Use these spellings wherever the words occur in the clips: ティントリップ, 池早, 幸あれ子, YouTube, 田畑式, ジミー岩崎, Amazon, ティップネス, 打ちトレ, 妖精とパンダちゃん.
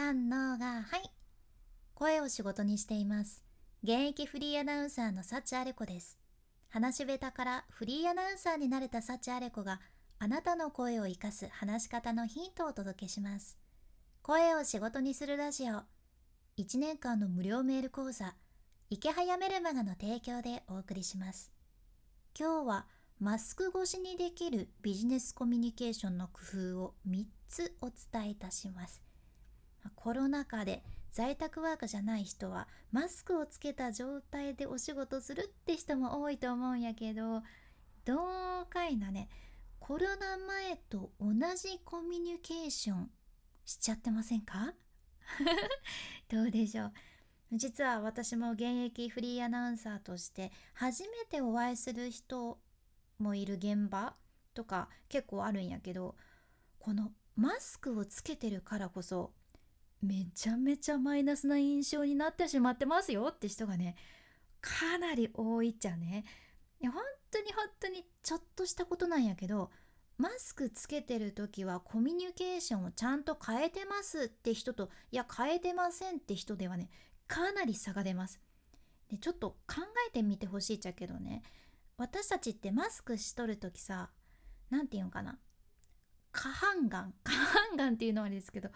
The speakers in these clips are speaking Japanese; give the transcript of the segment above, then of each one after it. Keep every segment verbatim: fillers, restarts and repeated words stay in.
さんのがはい声を仕事にしています。現役フリーアナウンサーの幸あれ子です。話し下手からフリーアナウンサーになれた幸あれ子があなたの声を生かす話し方のヒントをお届けします。声を仕事にするラジオ、いちねんかんの無料メール講座池早メルマガの提供でお送りします。今日はマスク越しにできるビジネスコミュニケーションの工夫をみっつお伝えいたします。コロナ禍で在宅ワークじゃない人はマスクをつけた状態でお仕事するって人も多いと思うんやけど、同回なねコロナ前と同じコミュニケーションしちゃってませんかどうでしょう。実は私も現役フリーアナウンサーとして初めてお会いする人もいる現場とか結構あるんやけど、このマスクをつけてるからこそめちゃめちゃマイナスな印象になってしまってますよって人がねかなり多いっちゃね。いや本当に本当にちょっとしたことなんやけど、マスクつけてる時はコミュニケーションをちゃんと変えてますって人と、いや変えてませんって人ではねかなり差が出ます。でちょっと考えてみてほしいっちゃけどね、私たちってマスクしとるときさ、なんていうのかな、下半眼、下半眼っていうのはあれですけど、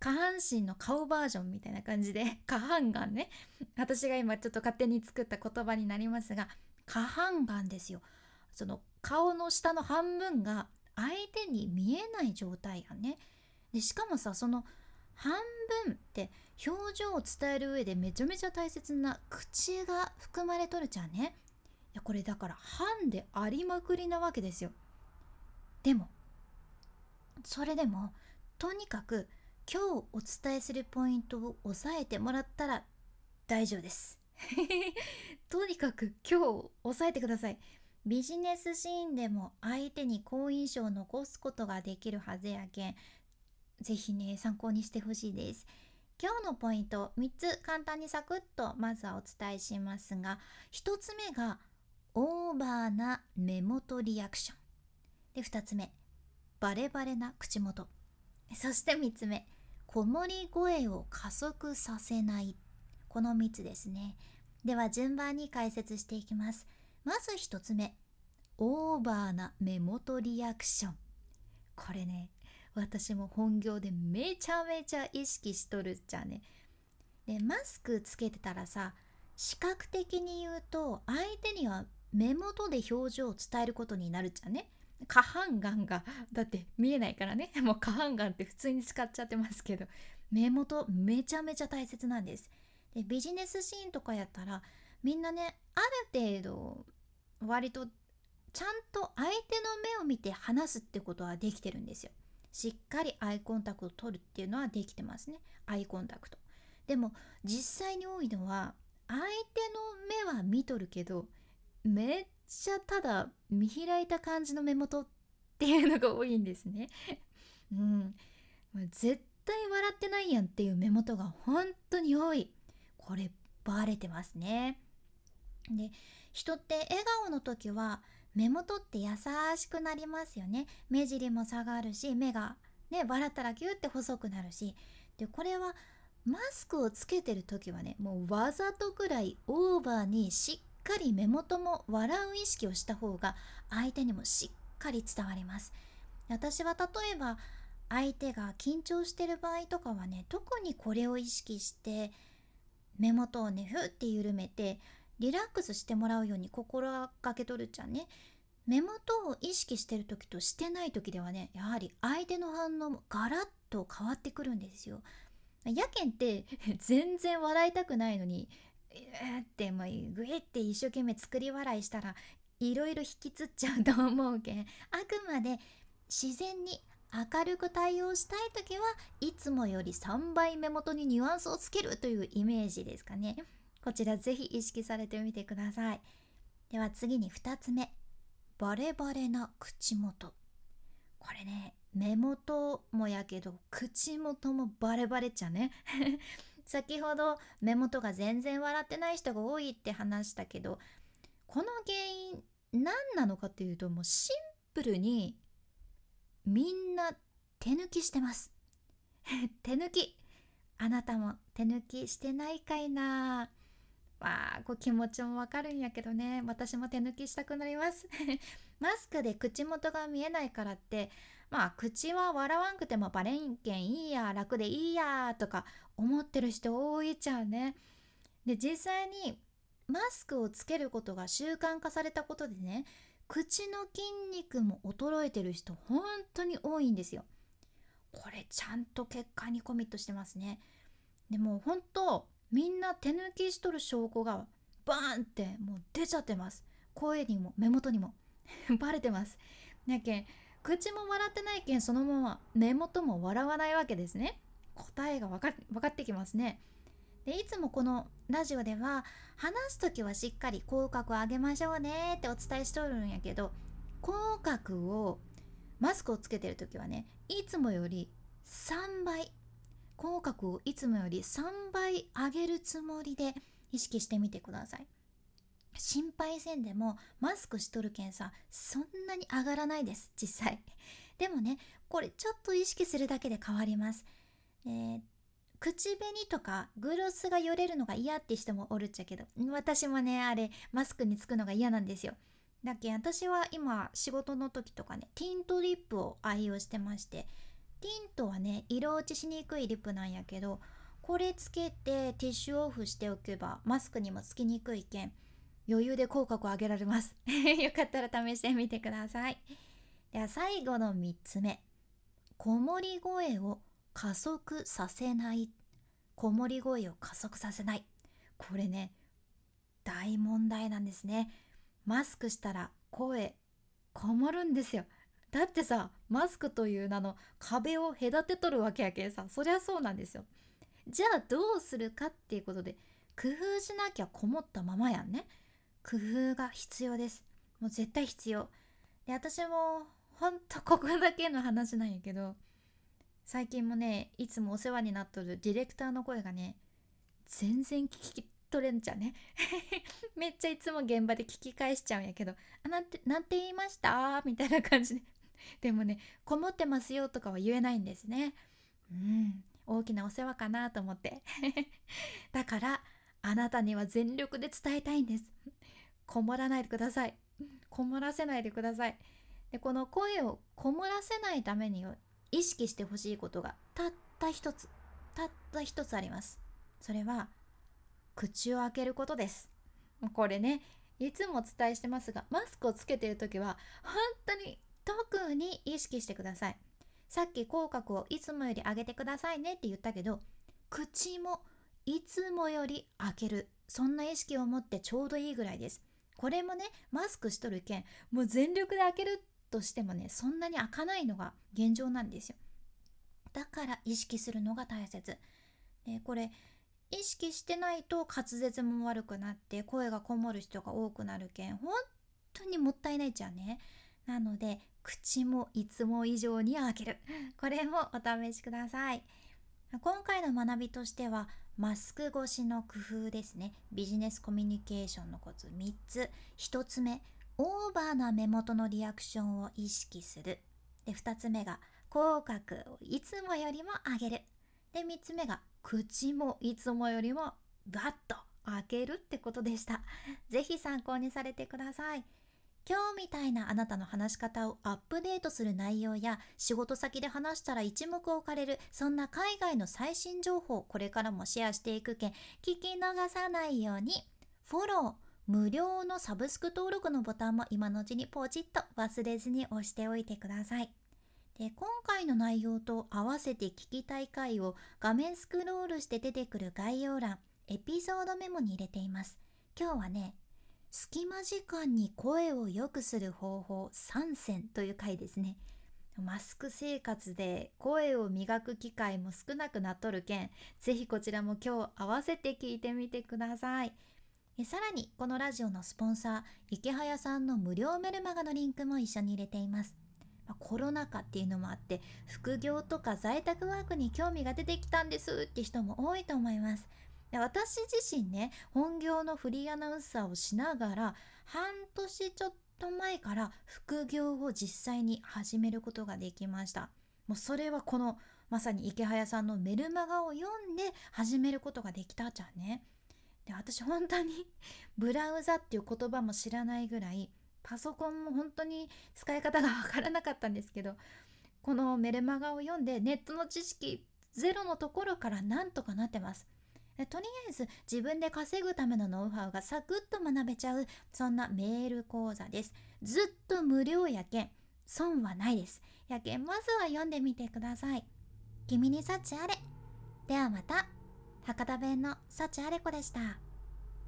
下半身の顔バージョンみたいな感じで下半眼ね、私が今ちょっと勝手に作った言葉になりますが、下半眼ですよ。その顔の下の半分が相手に見えない状態やね。でしかもさ、その半分って表情を伝える上でめちゃめちゃ大切な口が含まれとるじゃんね。いやこれだから半でありまくりなわけですよ。でもそれでもとにかく今日お伝えするポイントを押さえてもらったら大丈夫ですとにかく今日押さえてください。ビジネスシーンでも相手に好印象を残すことができるはずやけん、ぜひね参考にしてほしいです。今日のポイントみっつ簡単にサクッとまずはお伝えしますが、ひとつめがオーバーな目元リアクションで、ふたつめバレバレな口元、そしてみっつめこもり声を加速させない、このみっつですね。では順番に解説していきます。まずひとつめ、オーバーな目元リアクション。これね私も本業でめちゃめちゃ意識しとるっちゃね。でマスクつけてたらさ、視覚的に言うと相手には目元で表情を伝えることになるじゃんね。下半眼がだって見えないからね、もう下半眼って普通に使っちゃってますけど、目元めちゃめちゃ大切なんです。でビジネスシーンとかやったらみんなねある程度割とちゃんと相手の目を見て話すってことはできてるんですよ。しっかりアイコンタクトを取るっていうのはできてますね、アイコンタクト。でも実際に多いのは相手の目は見とるけどめっちゃただ見開いた感じの目元っていうのが多いんですねうん、絶対笑ってないやんっていう目元が本当に多い。これバレてますね。で、人って笑顔の時は目元って優しくなりますよね。目尻も下がるし目がね笑ったらキューって細くなるし、でこれはマスクをつけてる時はねもうわざとくらいオーバーにしっかり目元も笑う意識をした方が相手にもしっかり伝わります。私は例えば相手が緊張してる場合とかはね特にこれを意識して目元をねふって緩めてリラックスしてもらうように心がけとるっちゃね。目元を意識してる時としてない時ではねやはり相手の反応もガラッと変わってくるんですよ。やけんって全然笑いたくないのにえーってもうグイって一生懸命作り笑いしたらいろいろ引きつっちゃうと思うけん、あくまで自然に明るく対応したい時はいつもよりさんばい目元にニュアンスをつけるというイメージですかね。こちらぜひ意識されてみてください。では次にふたつめ、バレバレな口元。これね目元もやけど口元もバレバレっちゃね先ほど目元が全然笑ってない人が多いって話したけど、この原因何なのかっていうともうシンプルにみんな手抜きしてます手抜きあなたも手抜きしてないかいな。わあ、こう気持ちもわかるんやけどね、私も手抜きしたくなりますマスクで口元が見えないからって、まあ口は笑わんくてもバレんけんいいや、楽でいいやとか思ってる人多いじゃんね。で、実際にマスクをつけることが習慣化されたことでね、口の筋肉も衰えてる人本当に多いんですよ。これちゃんと結果にコミットしてますね。でも本当みんな手抜きしとる証拠がバーンってもう出ちゃってます。声にも目元にもバレてますだけん口も笑ってないけんそのまま目元も笑わないわけですね。答えが分か、分かってきますね。でいつもこのラジオでは話すときはしっかり口角を上げましょうねってお伝えしとるんやけど、口角をマスクをつけてるときはね、いつもよりさんばい、口角をいつもよりさんばい上げるつもりで意識してみてください。心配せんでもマスクしとるけんさ、そんなに上がらないです実際。でもね、これちょっと意識するだけで変わります、えー口紅とかグロスがよれるのが嫌って人もおるっちゃけど、私もねあれマスクにつくのが嫌なんですよ。だけど私は今仕事の時とかねティントリップを愛用してまして、ティントはね色落ちしにくいリップなんやけど、これつけてティッシュオフしておけばマスクにもつきにくいけん余裕で口角を上げられますよかったら試してみてください。では最後のみっつめ、こもり声を加速させない。こもり声を加速させない、これね大問題なんですね。マスクしたら声こもるんですよ。だってさマスクという名の壁を隔てとるわけやけんさ、そりゃそうなんですよ。じゃあどうするかっていうことで工夫しなきゃこもったままやんね。工夫が必要です。もう絶対必要で、私もほんとここだけの話なんやけど、最近もねいつもお世話になっとるディレクターの声がね全然聞き取れんじゃねめっちゃいつも現場で聞き返しちゃうんやけど、あなんてなんて言いましたみたいな感じででもねこもってますよとかは言えないんですね。うん、大きなお世話かなと思ってだからあなたには全力で伝えたいんです。こもらないでください。こもらせないでください。でこの声をこもらせないためには意識してほしいことがたった一つ、たった一つあります。それは口を開けることです。これね、いつもお伝えしてますが、マスクをつけているときは本当に特に意識してください。さっき口角をいつもより上げてくださいねって言ったけど、口もいつもより開ける。そんな意識を持ってちょうどいいぐらいです。これもね、マスクしとるけん、もう全力で開けるってとしてもねそんなに開かないのが現状なんですよ。だから意識するのが大切で、これ意識してないと滑舌も悪くなって声がこもる人が多くなるけん本当にもったいないじゃんね。なので口もいつも以上に開ける、これもお試しください。今回の学びとしてはマスク越しの工夫ですね。ビジネスコミュニケーションのコツみっつ。ひとつめ、オーバーな目元のリアクションを意識する。で、ふたつめが口角をいつもよりも上げる。で、みっつめが口もいつもよりもバッと開けるってことでした。ぜひ参考にされてください。今日みたいなあなたの話し方をアップデートする内容や、仕事先で話したら一目置かれる、そんな海外の最新情報をこれからもシェアしていくけん、聞き逃さないようにフォロー、無料のサブスク登録のボタンも今のうちにポチッと忘れずに押しておいてください。で、今回の内容と合わせて聞きたい回を画面スクロールして出てくる概要欄、エピソードメモに入れています。今日はね、隙間時間に声を良くする方法さんせんという回ですね。マスク生活で声を磨く機会も少なくなっとるけん、ぜひこちらも今日合わせて聞いてみてください。さらにこのラジオのスポンサー池早さんの無料メルマガのリンクも一緒に入れています。コロナ禍っていうのもあって副業とか在宅ワークに興味が出てきたんですって人も多いと思います。で、私自身ね本業のフリーアナウンサーをしながら半年ちょっと前から副業を実際に始めることができました。もうそれはこのまさに池早さんのメルマガを読んで始めることができたじゃんね。で、私本当にブラウザっていう言葉も知らないぐらい、パソコンも本当に使い方がわからなかったんですけど、このメルマガを読んでネットの知識ゼロのところからなんとかなってます。とりあえず自分で稼ぐためのノウハウがサクッと学べちゃう、そんなメール講座です。ずっと無料やけん、損はないです。やけんまずは読んでみてください。君に幸あれ。ではまた。博多弁の幸あれ子でした。